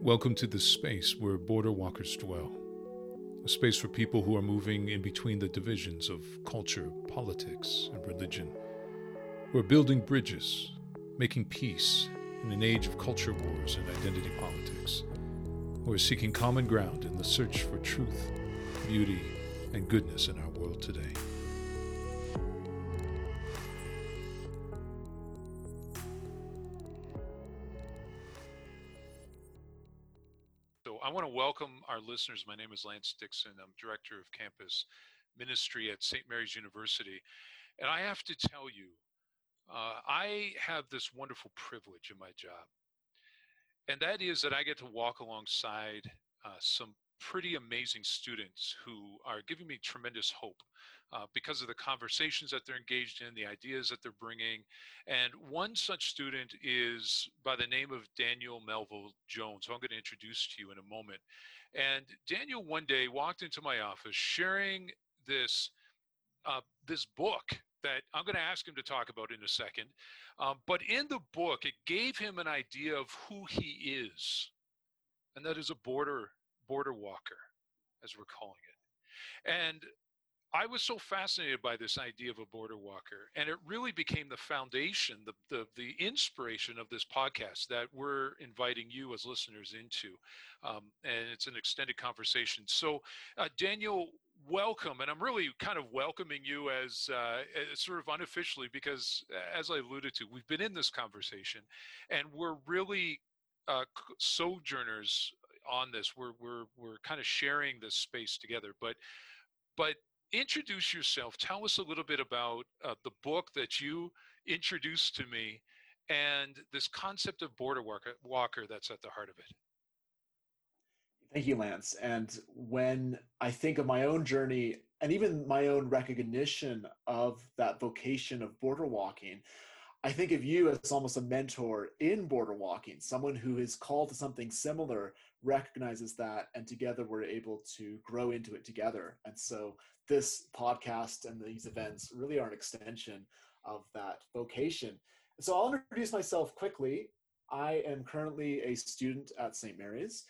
Welcome to the space where border walkers dwell, a space for people who are moving in between the divisions of culture, politics, and religion. We're building bridges, making peace in an age of culture wars and identity politics. We're seeking common ground in the search for truth, beauty, and goodness in our world today. I want to welcome our listeners. My name is Lance Dixon. I'm Director of Campus Ministry at St. Mary's University. And I have to tell you, I have this wonderful privilege in my job. And that is that I get to walk alongside some pretty amazing students who are giving me tremendous hope because of the conversations that they're engaged in, the ideas that they're bringing. And one such student is by the name of Daniel Melville Jones, who I'm going to introduce to you in a moment. And Daniel one day walked into my office sharing this, this book that I'm going to ask him to talk about in a second. But in the book, it gave him an idea of who he is, and that is a border walker, as we're calling it. And I was so fascinated by this idea of a border walker, and it really became the foundation, the inspiration of this podcast that we're inviting you as listeners into. And it's an extended conversation. So Daniel, welcome. And I'm really kind of welcoming you as sort of unofficially, because as I alluded to, we've been in this conversation and we're really sojourners on this. We're kind of sharing this space together, but introduce yourself. Tell us a little bit about the book that you introduced to me and this concept of border walker that's at the heart of it. Thank you, Lance. And when I think of my own journey and even my own recognition of that vocation of border walking, I think of you as almost a mentor in border walking, someone who is called to something similar, recognizes that, and together we're able to grow into it together. And so this podcast and these events really are an extension of that vocation. So I'll introduce myself quickly. I am currently a student at St. Mary's,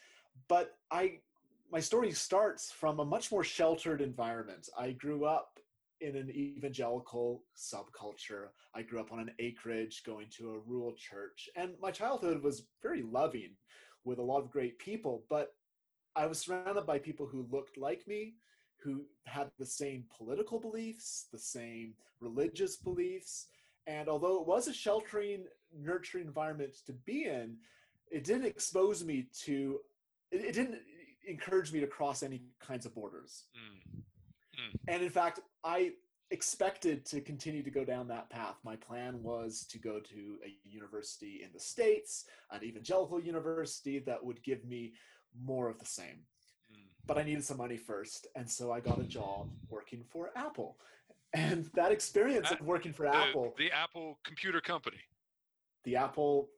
but my story starts from a much more sheltered environment. I grew up in an evangelical subculture. I grew up on an acreage, going to a rural church, and my childhood was very loving with a lot of great people, but I was surrounded by people who looked like me, who had the same political beliefs, the same religious beliefs, and although it was a sheltering, nurturing environment to be in, it didn't expose me to, it didn't encourage me to cross any kinds of borders. Mm. And in fact, I expected to continue to go down that path. My plan was to go to a university in the States, an evangelical university that would give me more of the same. But I needed some money first, and so I got a job working for Apple. And that experience of working for Apple... The Apple computer company. The Apple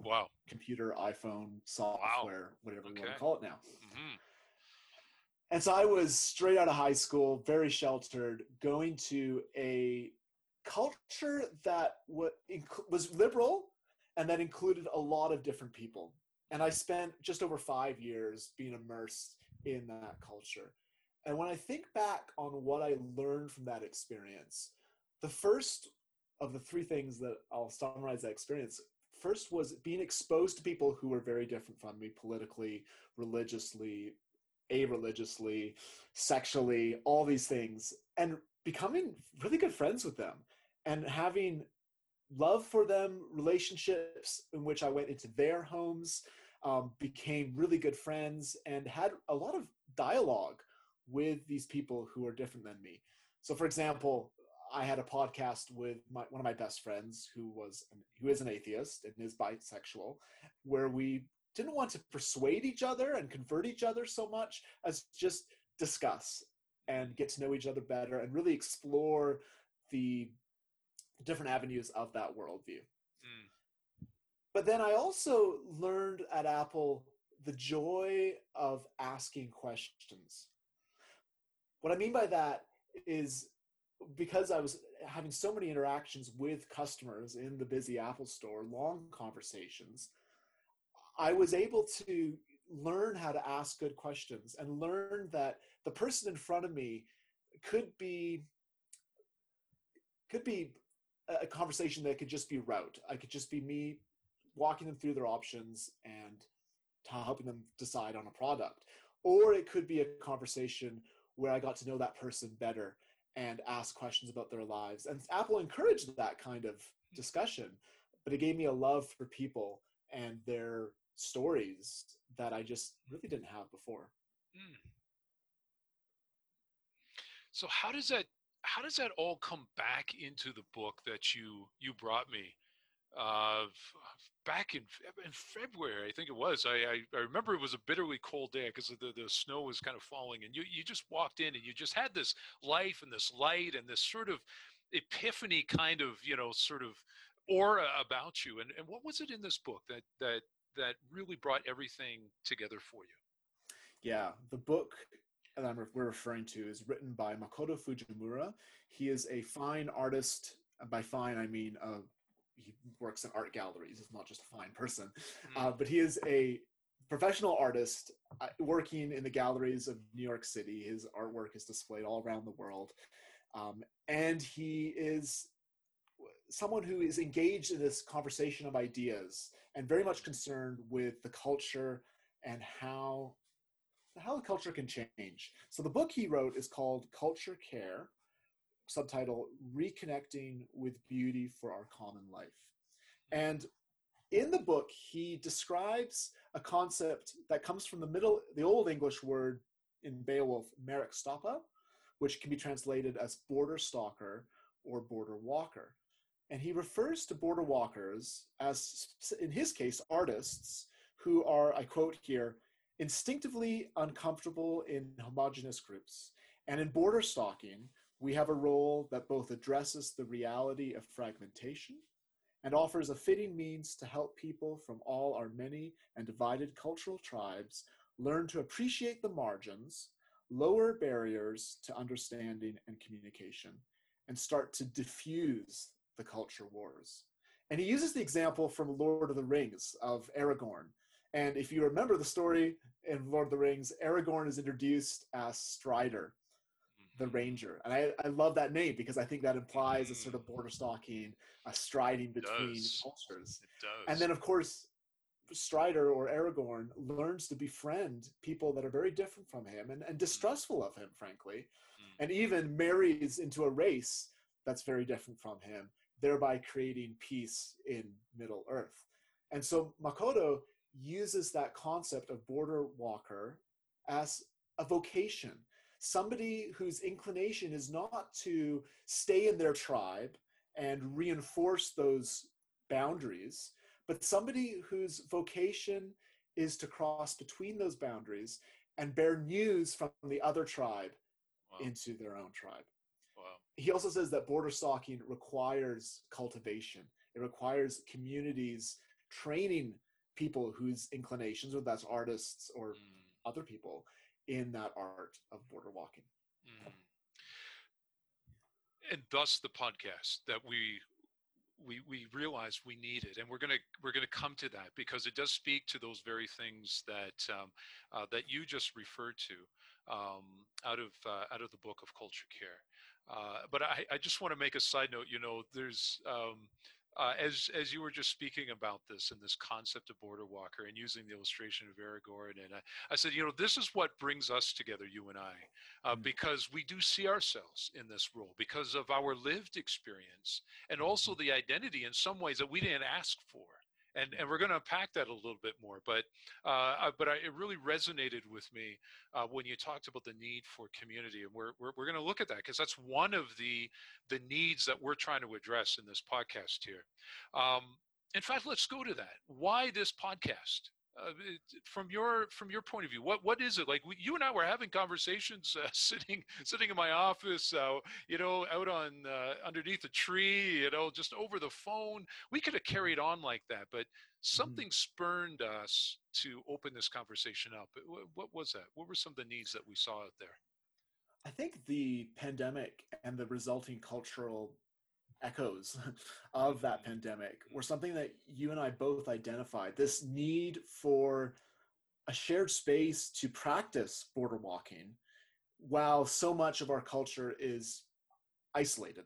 computer, iPhone, software, whatever you want to call it now. Mm-hmm. And so I was straight out of high school, very sheltered, going to a culture that was liberal and that included a lot of different people. And I spent just over 5 years being immersed in that culture. And when I think back on what I learned from that experience, the first of the three things that I'll summarize that experience, first was being exposed to people who were very different from me politically, religiously, religiously, sexually, all these things, and becoming really good friends with them and having love for them, relationships in which I went into their homes, became really good friends, and had a lot of dialogue with these people who are different than me. So for example, I had a podcast with one of my best friends who is an atheist and is bisexual, where we didn't want to persuade each other and convert each other so much as just discuss and get to know each other better and really explore the different avenues of that worldview. Mm. But then I also learned at Apple the joy of asking questions. What I mean by that is because I was having so many interactions with customers in the busy Apple store, long conversations, I was able to learn how to ask good questions and learn that the person in front of me could be a conversation that could just be rote. I could just be me walking them through their options and helping them decide on a product. Or it could be a conversation where I got to know that person better and ask questions about their lives. And Apple encouraged that kind of discussion, but it gave me a love for people and their stories that I just really didn't have before. Mm. So how does that all come back into the book that you brought me back in February? I think it was. I remember it was a bitterly cold day because the snow was kind of falling, and you just walked in and you just had this life and this light and this sort of epiphany kind of, sort of aura about you. And what was it in this book that really brought everything together for you? Yeah, the book that we're referring to is written by Makoto Fujimura. He is a fine artist. By fine, I mean he works in art galleries. He's not just a fine person, but he is a professional artist working in the galleries of New York City. His artwork is displayed all around the world, and he is someone who is engaged in this conversation of ideas and very much concerned with the culture and how the culture can change. So the book he wrote is called Culture Care, subtitle Reconnecting with Beauty for Our Common Life. And in the book, he describes a concept that comes from the Old English word in Beowulf, mericstapa, which can be translated as border stalker or border walker. And he refers to border walkers as, in his case, artists who are, I quote here, instinctively uncomfortable in homogenous groups. And in border stalking, we have a role that both addresses the reality of fragmentation and offers a fitting means to help people from all our many and divided cultural tribes learn to appreciate the margins, lower barriers to understanding and communication, and start to diffuse the culture wars. And he uses the example from Lord of the Rings of Aragorn. And if you remember the story in Lord of the Rings, Aragorn is introduced as Strider, the ranger. And I love that name because I think that implies a sort of border stalking, a striding between cultures. It does. And then, of course, Strider or Aragorn learns to befriend people that are very different from him and distrustful of him, frankly, and even marries into a race that's very different from him, thereby creating peace in Middle Earth. And so Makoto uses that concept of border walker as a vocation, somebody whose inclination is not to stay in their tribe and reinforce those boundaries, but somebody whose vocation is to cross between those boundaries and bear news from the other tribe into their own tribe. Wow. He also says that border stalking requires cultivation. It requires communities training people whose inclinations, whether that's artists or other people, in that art of border walking. Mm. And thus the podcast that we realized we needed, and we're gonna come to that because it does speak to those very things that that you just referred to out of the book of Culture Care. But I just want to make a side note. There's as you were just speaking about this and this concept of border walker and using the illustration of Aragorn, and I said, this is what brings us together, you and I, because we do see ourselves in this role because of our lived experience and also the identity in some ways that we didn't ask for. And we're going to unpack that a little bit more, but it really resonated with me when you talked about the need for community, and we're going to look at that because that's one of the needs that we're trying to address in this podcast here. In fact, let's go to that. Why this podcast? From your point of view, what is it like? You and I were having conversations sitting in my office, out on underneath a tree, just over the phone. We could have carried on like that, but something spurned us to open this conversation up. What was that? What were some of the needs that we saw out there? I think the pandemic and the resulting cultural echoes of that pandemic were something that you and I both identified, this need for a shared space to practice border walking while so much of our culture is isolated,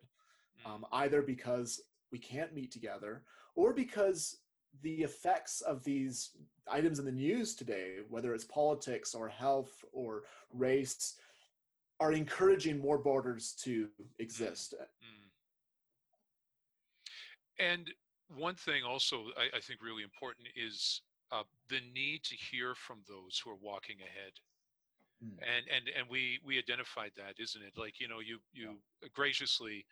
either because we can't meet together or because the effects of these items in the news today, whether it's politics or health or race, are encouraging more borders to exist. And one thing also I think really important is the need to hear from those who are walking ahead. And we identified that, isn't it? Like, you know, you graciously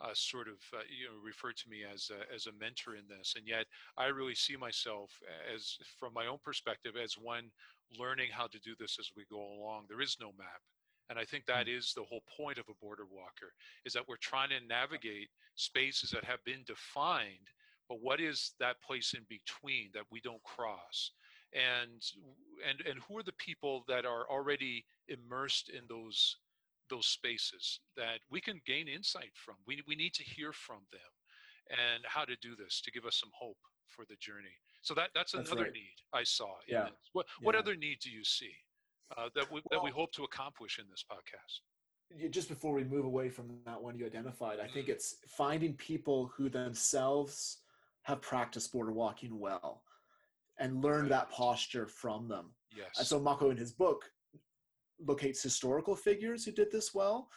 referred to me as a mentor in this. And yet I really see myself as, from my own perspective, as one learning how to do this as we go along. There is no map. And I think that is the whole point of a border walker, is that we're trying to navigate spaces that have been defined, but what is that place in between that we don't cross? And who are the people that are already immersed in those spaces that we can gain insight from? We need to hear from them and how to do this to give us some hope for the journey. So that's another need I saw. Yeah. What other need do you see that we hope to accomplish in this podcast? Just before we move away from that one you identified, I think it's finding people who themselves have practiced border walking well and learn that posture from them. Yes. And so Mako, in his book, locates historical figures who did this well.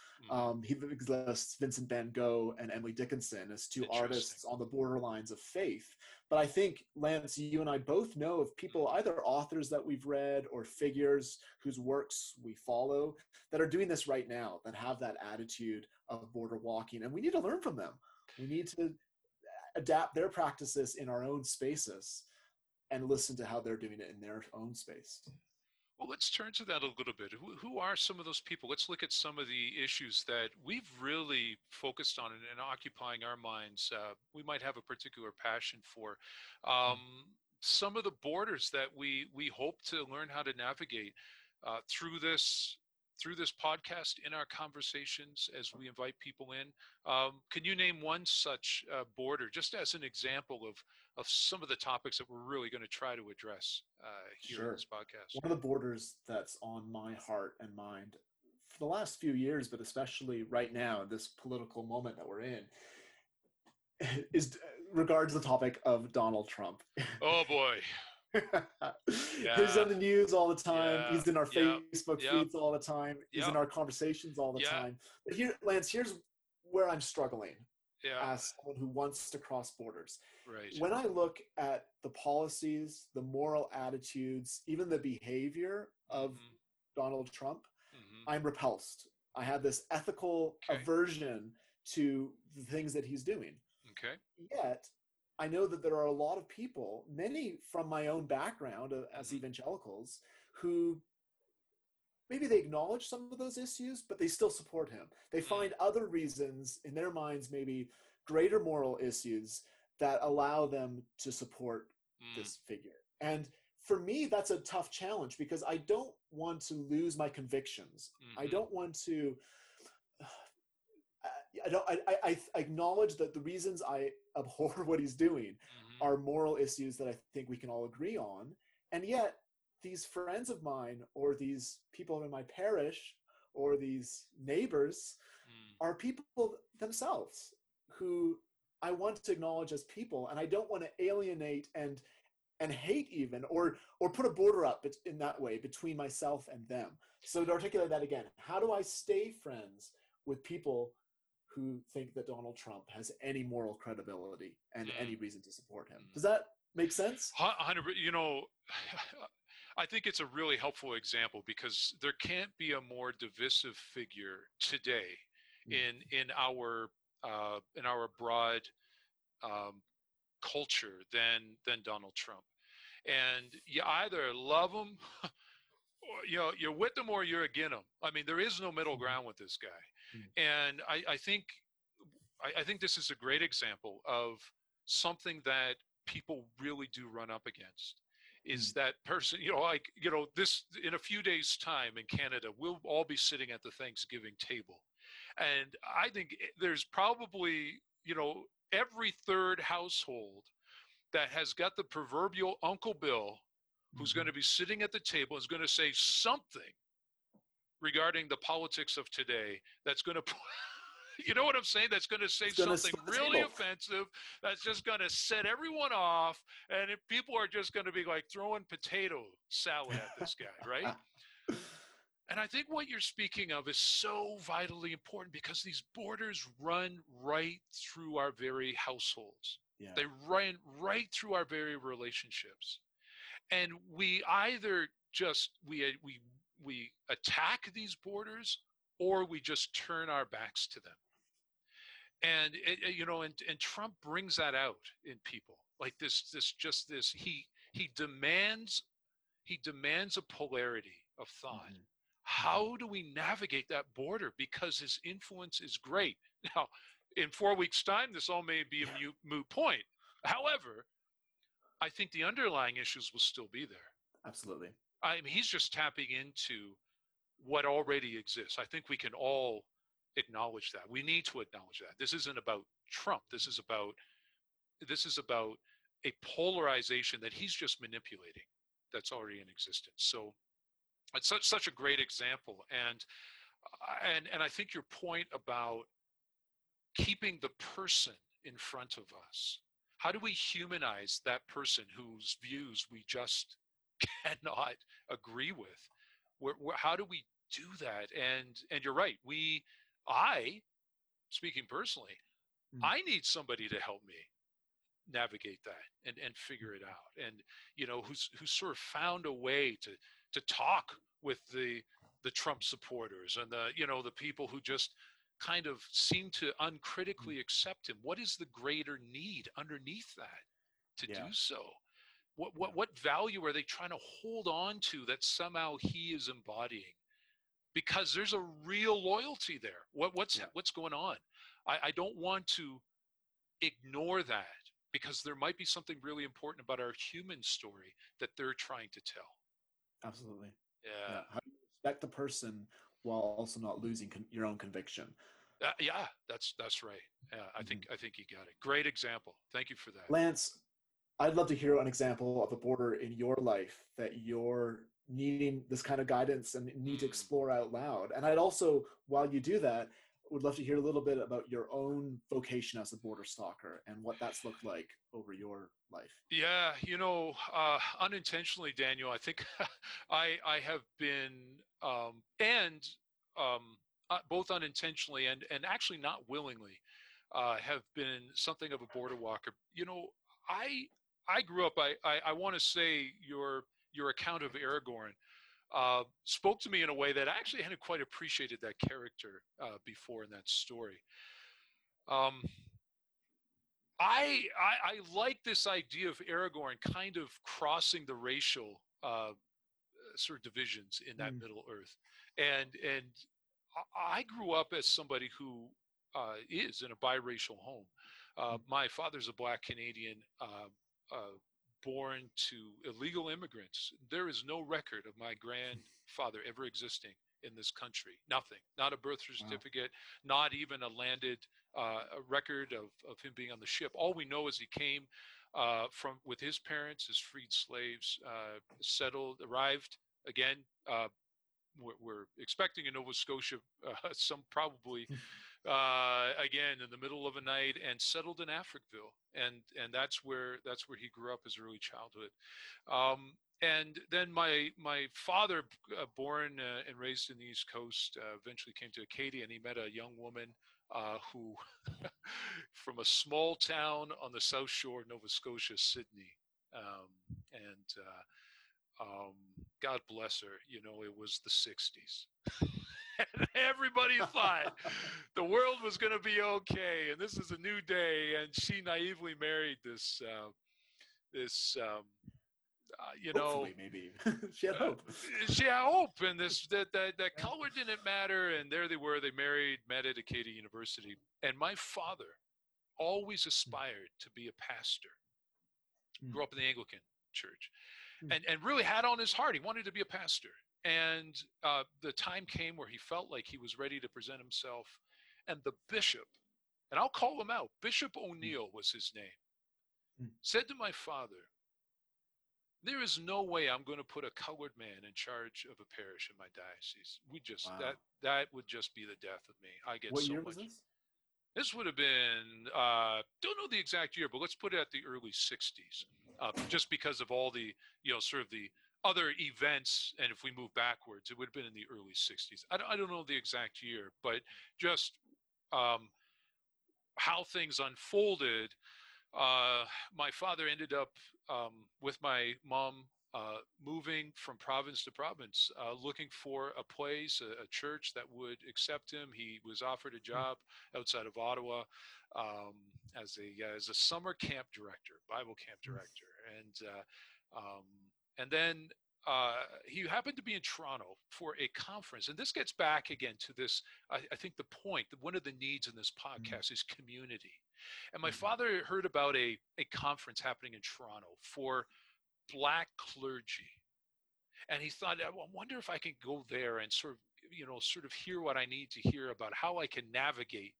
He lists Vincent van Gogh and Emily Dickinson as two artists on the borderlines of faith. But I think, Lance, you and I both know of people, either authors that we've read or figures whose works we follow, that are doing this right now, that have that attitude of border walking. And we need to learn from them. We need to adapt their practices in our own spaces and listen to how they're doing it in their own space. Well, let's turn to that a little bit. Who are some of those people? Let's look at some of the issues that we've really focused on and occupying our minds. We might have a particular passion for. Some of the borders that we hope to learn how to navigate through this podcast, in our conversations as we invite people in. Can you name one such border, just as an example of some of the topics that we're really going to try to address here in this podcast? One of the borders that's on my heart and mind for the last few years, but especially right now, this political moment that we're in, is regards the topic of Donald Trump. Oh boy. He's on the news all the time. He's in our Facebook feeds all the time. He's in our conversations all the time. But here, Lance, here's where I'm struggling as someone who wants to cross borders. Right. When I look at the policies, the moral attitudes, even the behavior of Donald Trump, I'm repulsed. I have this ethical aversion to the things that he's doing. Okay. Yet, I know that there are a lot of people, many from my own background as evangelicals, who maybe they acknowledge some of those issues, but they still support him. They find other reasons in their minds, maybe greater moral issues, that allow them to support this figure. And for me, that's a tough challenge because I don't want to lose my convictions. I don't want to... I acknowledge that the reasons I abhor what he's doing are moral issues that I think we can all agree on. And yet these friends of mine or these people in my parish or these neighbors are people themselves who I want to acknowledge as people. And I don't want to alienate and hate even, or put a border up in that way between myself and them. So to articulate that again, how do I stay friends with people who think that Donald Trump has any moral credibility and any reason to support him? Does that make sense? 100%. You know, I think it's a really helpful example because there can't be a more divisive figure today in our broad culture than Donald Trump. And you either love him, you know, you're with them or you're against them. I mean, there is no middle ground with this guy. And I think this is a great example of something that people really do run up against, is that person, you know, like, you know, this in a few days' time in Canada, we'll all be sitting at the Thanksgiving table. And I think there's probably, you know, every third household that has got the proverbial Uncle Bill who's going to be sitting at the table, is going to say something regarding the politics of today that's going to, you know what I'm saying? That's going to say something really offensive. That's just going to set everyone off. And if people are just going to be like throwing potato salad at this guy, right? And I think what you're speaking of is so vitally important because these borders run right through our very households. Yeah. They run right through our very relationships. And we either just, we attack these borders or we just turn our backs to them. And, and Trump brings that out in people like this, he demands a polarity of thought. Mm-hmm. How do we navigate that border? Because his influence is great. Now, in 4 weeks' time, this all may be a moot point. However, I think the underlying issues will still be there. Absolutely. I mean, he's just tapping into what already exists. I think we can all acknowledge that. We need to acknowledge that. This isn't about Trump. This is about a polarization that he's just manipulating that's already in existence. So it's such a great example. And I think your point about keeping the person in front of us. How do we humanize that person whose views we just cannot agree with? How do we do that? And you're right. I, speaking personally, I need somebody to help me navigate that and figure it out. And, who's sort of found a way to talk with the Trump supporters and the people who just kind of seem to uncritically accept him. What is the greater need underneath that to do so? What value are they trying to hold on to that somehow he is embodying? Because there's a real loyalty there. What's going on? I don't want to ignore that because there might be something really important about our human story that they're trying to tell. Absolutely. Yeah. How do you respect the person while also not losing your own conviction? That's right. Yeah, I think you got it. Great example. Thank you for that, Lance. I'd love to hear an example of a border in your life that you're needing this kind of guidance and need to explore out loud. And I'd also, while you do that, would love to hear a little bit about your own vocation as a border stalker and what that's looked like over your life. Yeah, unintentionally, Daniel, I think I have been, both unintentionally and actually not willingly, have been something of a border walker. I grew up, I want to say your account of Aragorn spoke to me in a way that I actually hadn't quite appreciated that character before in that story. I like this idea of Aragorn kind of crossing the racial sort of divisions in that Middle Earth. And I grew up as somebody who is in a biracial home. My father's a Black Canadian, born to illegal immigrants. There is no record of my grandfather ever existing in this country. Nothing, not a birth certificate, not even a landed a record of him being on the ship. All we know is he came with his parents, his freed slaves, arrived again. We're expecting in Nova Scotia, again in the middle of a night, and settled in Africville, and that's where he grew up his early childhood, and then my father, born and raised in the East Coast, eventually came to Acadia, and he met a young woman who, from a small town on the South Shore of Nova Scotia, Sydney, God bless her. It was the 60s. And everybody thought the world was going to be okay, and this is a new day. And she naively married this, hopefully, maybe she had hope. She had hope, and this that color didn't matter. And there they were. They met at Acadia University. And my father always aspired to be a pastor. Grew up in the Anglican Church, and really had on his heart he wanted to be a pastor, and the time came where he felt like he was ready to present himself, and the bishop, and I'll call him out, Bishop O'Neill was his name, said to my father, There is no way I'm going to put a colored man in charge of a parish in my diocese. We just, wow. that would just be the death of me. I get what so year much. Was this? This would have been, don't know the exact year, but let's put it at the early 60s, just because of all the, sort of the other events. And if we move backwards, it would have been in the early 60s. I don't know the exact year, but just how things unfolded. My father ended up with my mom moving from province to province, looking for a place, a church that would accept him. He was offered a job outside of Ottawa as a summer camp director, Bible camp director, and then he happened to be in Toronto for a conference. And this gets back again to this, I think the point that one of the needs in this podcast is community. And my father heard about a conference happening in Toronto for Black clergy. And he thought, I wonder if I can go there and sort of hear what I need to hear about how I can navigate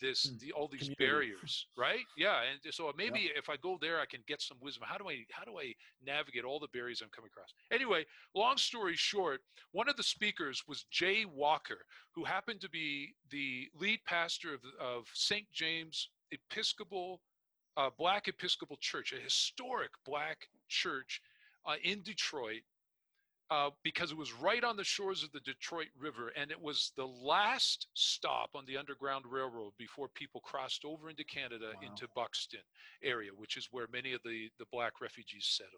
this, all these barriers, right? Yeah. And so maybe if I go there, I can get some wisdom. How do I navigate all the barriers I'm coming across? Anyway, long story short, one of the speakers was Jay Walker, who happened to be the lead pastor of St. James Episcopal, Black Episcopal Church, a historic Black church in Detroit, because it was right on the shores of the Detroit River, and it was the last stop on the Underground Railroad before people crossed over into Canada, into Buxton area, which is where many of the Black refugees settled.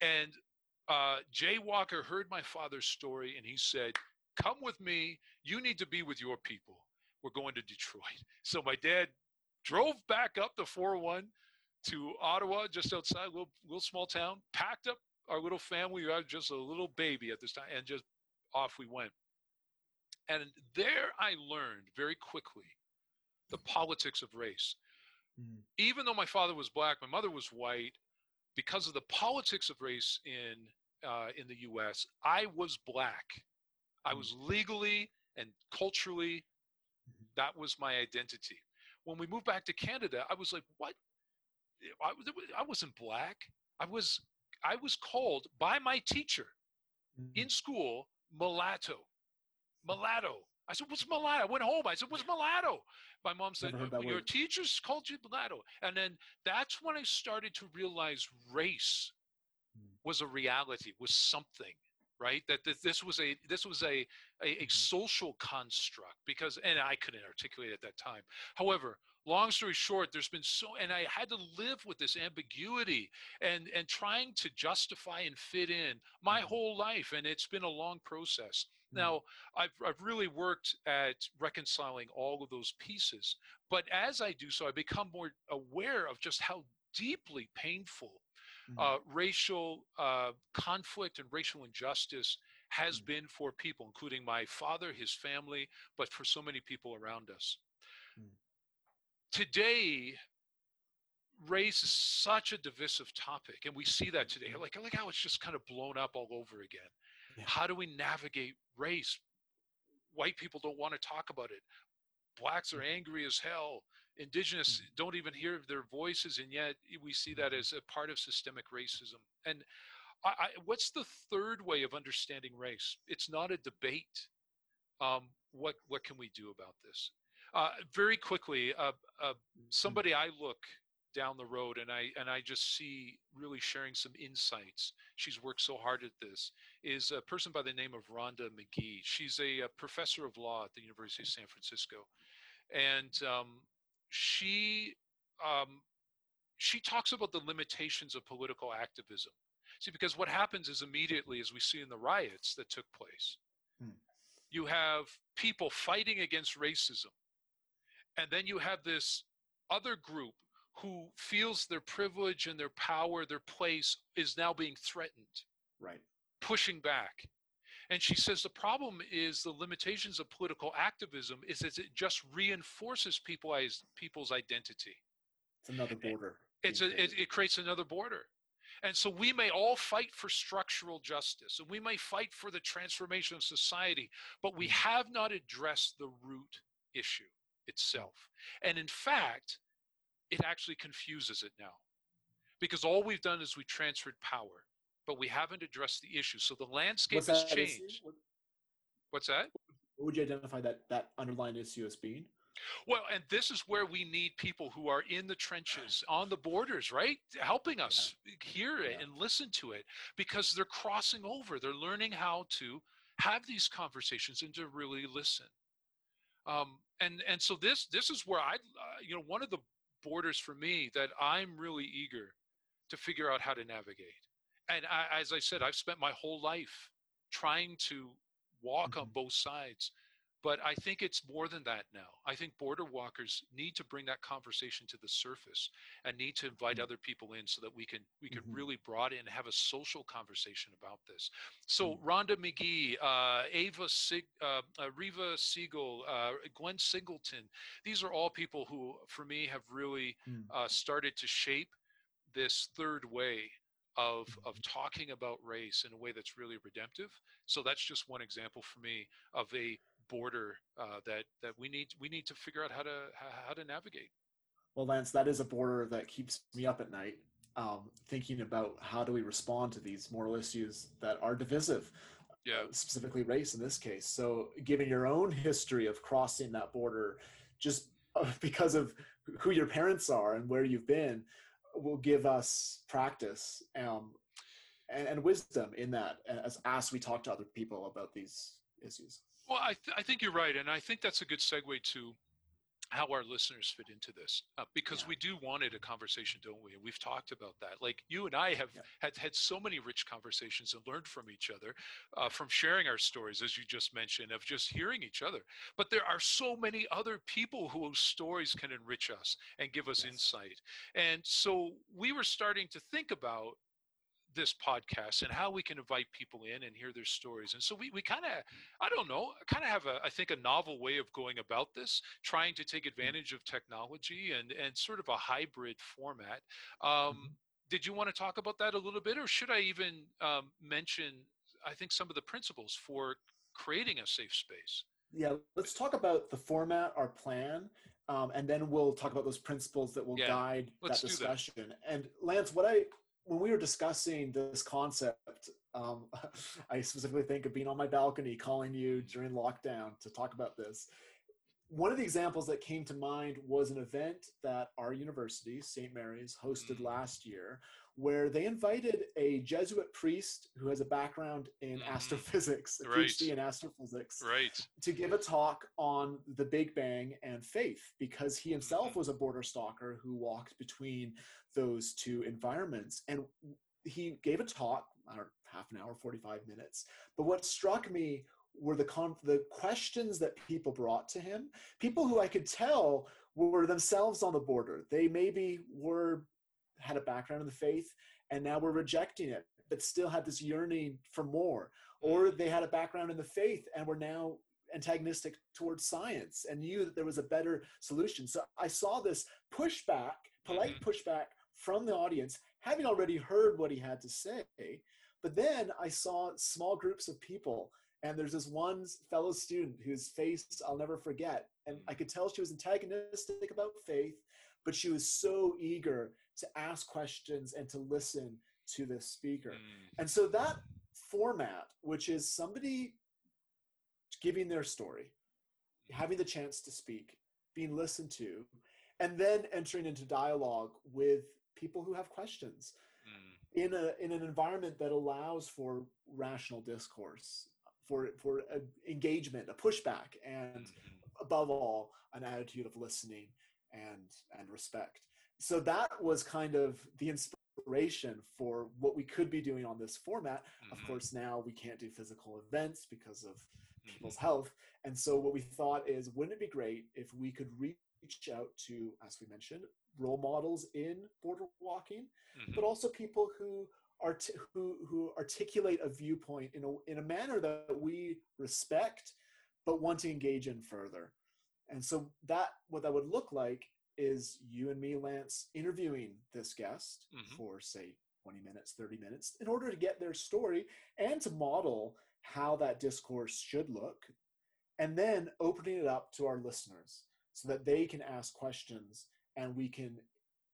And Jay Walker heard my father's story, and he said, "Come with me. You need to be with your people. We're going to Detroit." So my dad drove back up the 401 to Ottawa, just outside a little small town, packed up our little family. I was just a little baby at this time, and just off we went. And there I learned very quickly the politics of race. Even though my father was Black, my mother was white, because of the politics of race in the U.S., I was Black. I was legally and culturally, that was my identity. When we moved back to Canada, I was like, what? I wasn't Black. I was called by my teacher in school, mulatto. I said, what's mulatto? I went home. I said, what's mulatto? My mom said, your teacher's called you mulatto. And then that's when I started to realize race was a reality, was something, right? That this was a social construct, because, and I couldn't articulate it at that time. However, long story short, there's been and I had to live with this ambiguity and trying to justify and fit in my whole life. And it's been a long process. Now, I've really worked at reconciling all of those pieces. But as I do so, I become more aware of just how deeply painful racial conflict and racial injustice has been for people, including my father, his family, but for so many people around us. Today, race is such a divisive topic, and we see that today. Like how it's just kind of blown up all over again. Yeah. How do we navigate race? White people don't want to talk about it. Blacks are angry as hell. Indigenous don't even hear their voices, and yet we see that as a part of systemic racism. And what's the third way of understanding race? It's not a debate. What can we do about this? Very quickly, somebody I look down the road and I just see really sharing some insights. She's worked so hard at this, is a person by the name of Rhonda McGee. She's a professor of law at the University of San Francisco. And she talks about the limitations of political activism. See, because what happens is immediately, as we see in the riots that took place, you have people fighting against racism. And then you have this other group who feels their privilege and their power, their place is now being threatened, right? Pushing back. And she says the problem is the limitations of political activism is that it just reinforces people's identity. It's another border. It creates another border. And so we may all fight for structural justice, and we may fight for the transformation of society, but we have not addressed the root issue itself. And in fact, it actually confuses it now. because all we've done is we transferred power, but we haven't addressed the issue. So the landscape has changed. What's that? What would you identify that underlying issue as being? Well, and this is where we need people who are in the trenches, on the borders, right? Helping us hear it and listen to it, because they're crossing over. They're learning how to have these conversations and to really listen. And so this is where I one of the borders for me that I'm really eager to figure out how to navigate. And as I said, I've spent my whole life trying to walk on both sides. But I think it's more than that now. I think border walkers need to bring that conversation to the surface and need to invite other people in so that we can really broaden and have a social conversation about this. So Rhonda McGee, Reva Siegel, Glenn Singleton, these are all people who, for me, have really started to shape this third way of talking about race in a way that's really redemptive. So that's just one example for me of a border that we need to figure out how to navigate. Well, Lance, that is a border that keeps me up at night, thinking about how do we respond to these moral issues that are divisive, specifically race in this case. So given your own history of crossing that border, just because of who your parents are and where you've been, will give us practice and wisdom in that as we talk to other people about these issues. Well, I think you're right. And I think that's a good segue to how our listeners fit into this, because we do want it a conversation, don't we? And we've talked about that. Like you and I have had so many rich conversations and learned from each other, from sharing our stories, as you just mentioned, of just hearing each other. But there are so many other people whose stories can enrich us and give us insight. And so we were starting to think about this podcast and how we can invite people in and hear their stories. And so we kind of have a novel way of going about this, trying to take advantage of technology and sort of a hybrid format. Did you want to talk about that a little bit, or should I even mention, I think, some of the principles for creating a safe space? Yeah, let's talk about the format, our plan, and then we'll talk about those principles that will guide that discussion. And Lance, when we were discussing this concept, I specifically think of being on my balcony, calling you during lockdown to talk about this. One of the examples that came to mind was an event that our university, St. Mary's, hosted last year, where they invited a Jesuit priest who has a background in astrophysics, a PhD in astrophysics, to give a talk on the Big Bang and faith, because he himself was a border stalker who walked between those two environments. And he gave a talk, I don't know, half an hour, 45 minutes. But what struck me were the questions that people brought to him, people who I could tell were themselves on the border. They maybe had a background in the faith and now were rejecting it, but still had this yearning for more. Or they had a background in the faith and were now antagonistic towards science and knew that there was a better solution. So I saw this pushback, polite pushback from the audience, having already heard what he had to say. But then I saw small groups of people. And there's this one fellow student whose face I'll never forget. And I could tell she was antagonistic about faith, but she was so eager to ask questions and to listen to this speaker. And so that format, which is somebody giving their story, having the chance to speak, being listened to, and then entering into dialogue with people who have questions in an environment that allows for rational discourse, for engagement, a pushback, and above all, an attitude of listening and respect. So that was kind of the inspiration for what we could be doing on this format. Of course, now we can't do physical events because of people's health. And so what we thought is, wouldn't it be great if we could reach out to, as we mentioned, role models in border walking, but also people who articulate a viewpoint in a manner that we respect, but want to engage in further. And so what that would look like is you and me, Lance, interviewing this guest for, say, 20 minutes, 30 minutes, in order to get their story and to model how that discourse should look, and then opening it up to our listeners so that they can ask questions and we can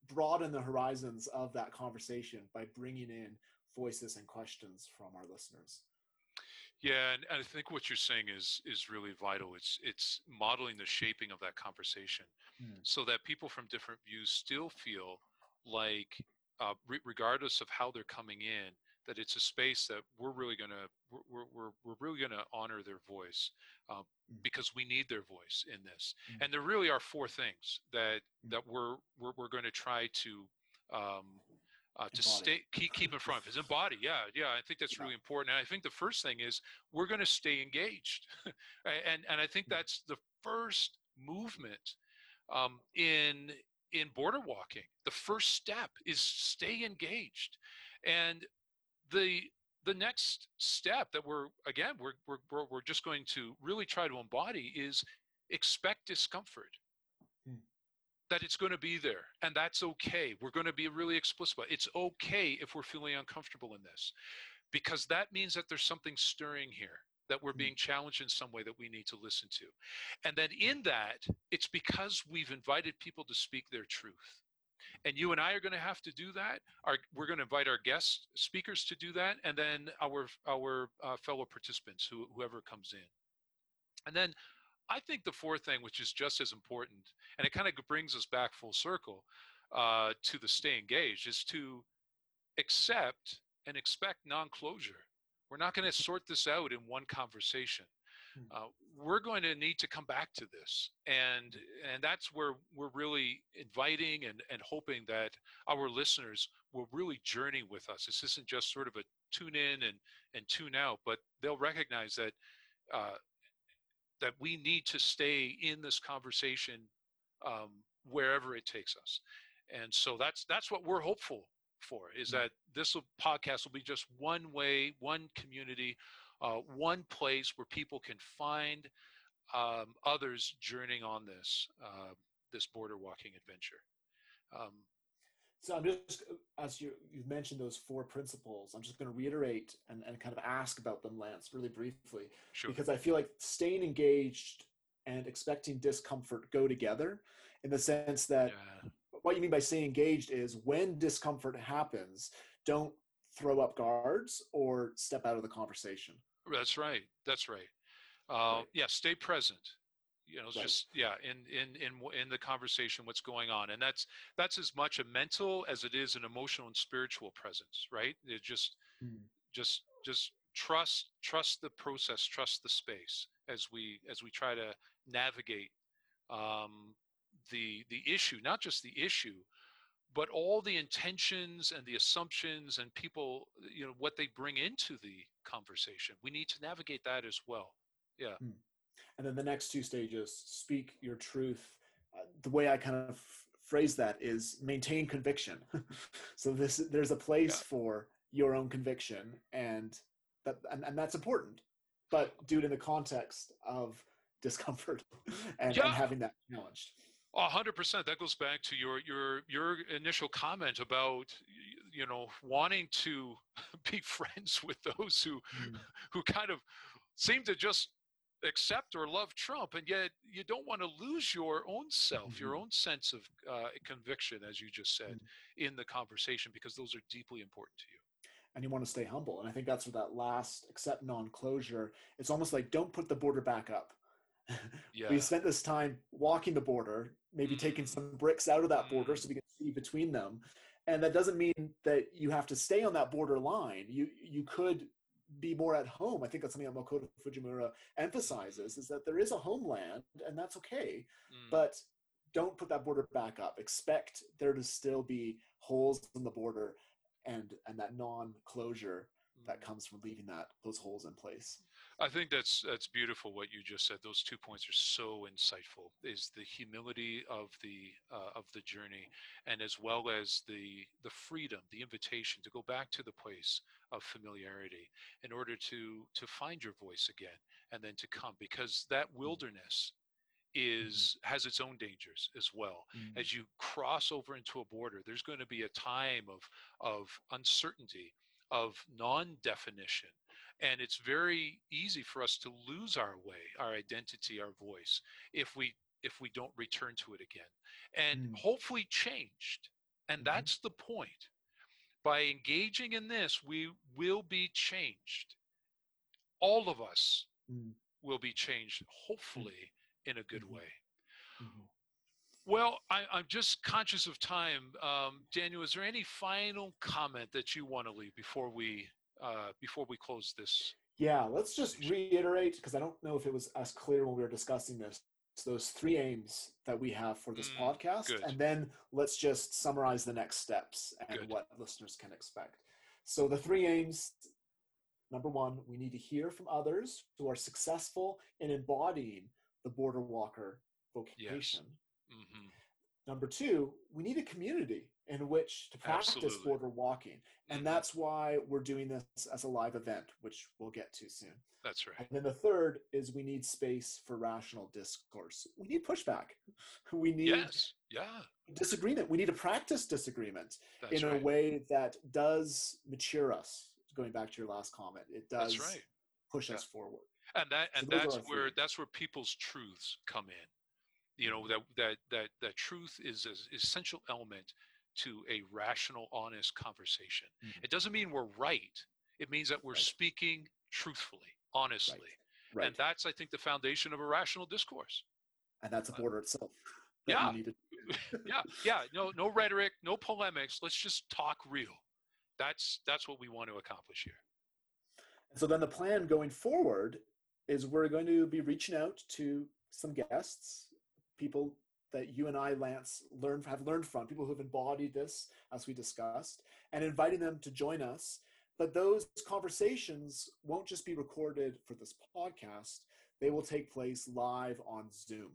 broaden the horizons of that conversation by bringing in voices and questions from our listeners. Yeah, and I think what you're saying is really vital. It's modeling the shaping of that conversation so that people from different views still feel like, regardless of how they're coming in, that it's a space that we're really gonna honor their voice, because we need their voice in this. And there really are four things that we're going to try to keep in front of us. Embody, yeah. I think that's really important. And I think the first thing is we're going to stay engaged, and I think that's the first movement in border walking. The first step is stay engaged, and the next step that we're just going to really try to embody is expect discomfort. That it's going to be there, and that's okay. We're going to be really explicit about it. It's okay if we're feeling uncomfortable in this, because that means that there's something stirring here, that we're being challenged in some way that we need to listen to. And then in that, it's because we've invited people to speak their truth. And you and I are going to have to do that. We're going to invite our guest speakers to do that, and then our fellow participants, whoever comes in. And then I think the fourth thing, which is just as important, and it kind of brings us back full circle to the stay engaged, is to accept and expect non-closure. We're not going to sort this out in one conversation. We're going to need to come back to this. And that's where we're really inviting and hoping that our listeners will really journey with us. This isn't just sort of a tune in and tune out, but they'll recognize that that we need to stay in this conversation wherever it takes us. And so that's what we're hopeful for, is that this podcast will be just one way, one community, one place where people can find others journeying on this this border walking adventure. So I'm just, as you've mentioned those four principles, I'm just going to reiterate and kind of ask about them, Lance, really briefly. Sure. Because I feel like staying engaged and expecting discomfort go together, in the sense that what you mean by staying engaged is when discomfort happens, don't throw up guards or step out of the conversation. That's right. Yeah, stay present. In the conversation, what's going on, and that's as much a mental as it is an emotional and spiritual presence, right? It just trust the process, trust the space as we try to navigate the issue, not just the issue, but all the intentions and the assumptions and people, what they bring into the conversation. We need to navigate that as well. Yeah. And then the next two stages, speak your truth. The way I kind of phrase that is maintain conviction. So there's a place for your own conviction, and that's important, but do it in the context of discomfort and having that challenged. 100%. That goes back to your initial comment about, wanting to be friends with those who kind of seem to just accept or love Trump, and yet you don't want to lose your own self, your own sense of conviction, as you just said, in the conversation, because those are deeply important to you. And you want to stay humble. And I think that's where that last, accept non-closure, it's almost like don't put the border back up. We spent this time walking the border, maybe taking some bricks out of that border so we can see between them. And that doesn't mean that you have to stay on that border line. You could be more at home. I think that's something that Makoto Fujimura emphasizes, is that there is a homeland, and that's okay, but don't put that border back up. Expect there to still be holes in the border and that non-closure that comes from leaving those holes in place. I think that's beautiful what you just said. Those 2 points are so insightful, is the humility of the journey, and as well as the freedom, the invitation to go back to the place of familiarity in order to find your voice again, and then to come, because that wilderness has its own dangers as well. As you cross over into a border, there's going to be a time of uncertainty, of non-definition. And it's very easy for us to lose our way, our identity, our voice, if we don't return to it again. And hopefully changed And that's the point. By engaging in this, we will be changed. All of us will be changed, hopefully, in a good way. Mm-hmm. Well, I'm just conscious of time. Daniel, is there any final comment that you want to leave before we close this? Yeah, let's just reiterate, because I don't know if it was as clear when we were discussing this, those three aims that we have for this podcast. Good. And then let's just summarize the next steps and what listeners can expect. So the three aims: number one, we need to hear from others who are successful in embodying the border walker vocation. Yes. Mm-hmm. Number two, we need a community in which to practice border walking. And that's why we're doing this as a live event, which we'll get to soon. That's right. And then the third is we need space for rational discourse. We need pushback. We need disagreement. We need to practice disagreement in a way that does mature us. Going back to your last comment, it does push us forward. And that's where people's truths come in. You know, that truth is an essential element to a rational, honest conversation. Mm-hmm. It doesn't mean we're right. It means that we're speaking truthfully, honestly. Right. And that's, I think, the foundation of a rational discourse. And that's a border itself. No rhetoric, no polemics. Let's just talk real. That's what we want to accomplish here. And so then the plan going forward is we're going to be reaching out to some guests, people that you and I, Lance, have learned from, people who have embodied this as we discussed, and inviting them to join us. But those conversations won't just be recorded for this podcast. They will take place live on Zoom.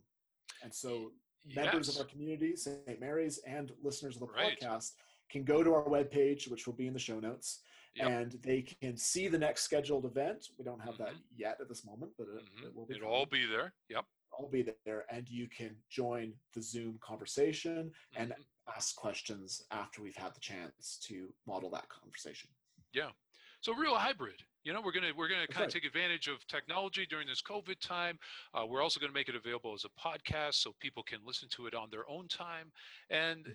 And so members of our community, St. Mary's, and listeners of the podcast can go to our webpage, which will be in the show notes, and they can see the next scheduled event. We don't have that yet at this moment, but it will be. It'll all be there. Yep. I'll be there, and you can join the Zoom conversation and ask questions after we've had the chance to model that conversation. Yeah. So real hybrid, you know, we're going to kind of take advantage of technology during this COVID time. We're also going to make it available as a podcast so people can listen to it on their own time and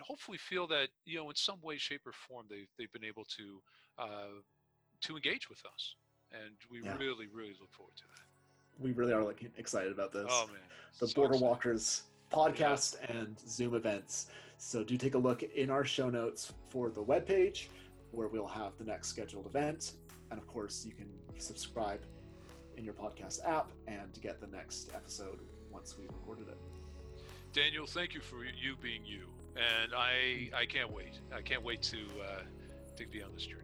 hopefully feel that, you know, in some way, shape or form, they've been able to engage with us. And we really, really look forward to that. We really are excited about this. Oh, man. The Border Walkers podcast and Zoom events. So do take a look in our show notes for the webpage where we'll have the next scheduled event. And of course, you can subscribe in your podcast app and get the next episode once we've recorded it. Daniel, thank you for you being you. And I can't wait. I can't wait to be on this journey.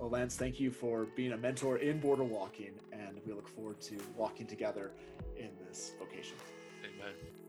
Well, Lance, thank you for being a mentor in border walking, and we look forward to walking together in this vocation. Amen.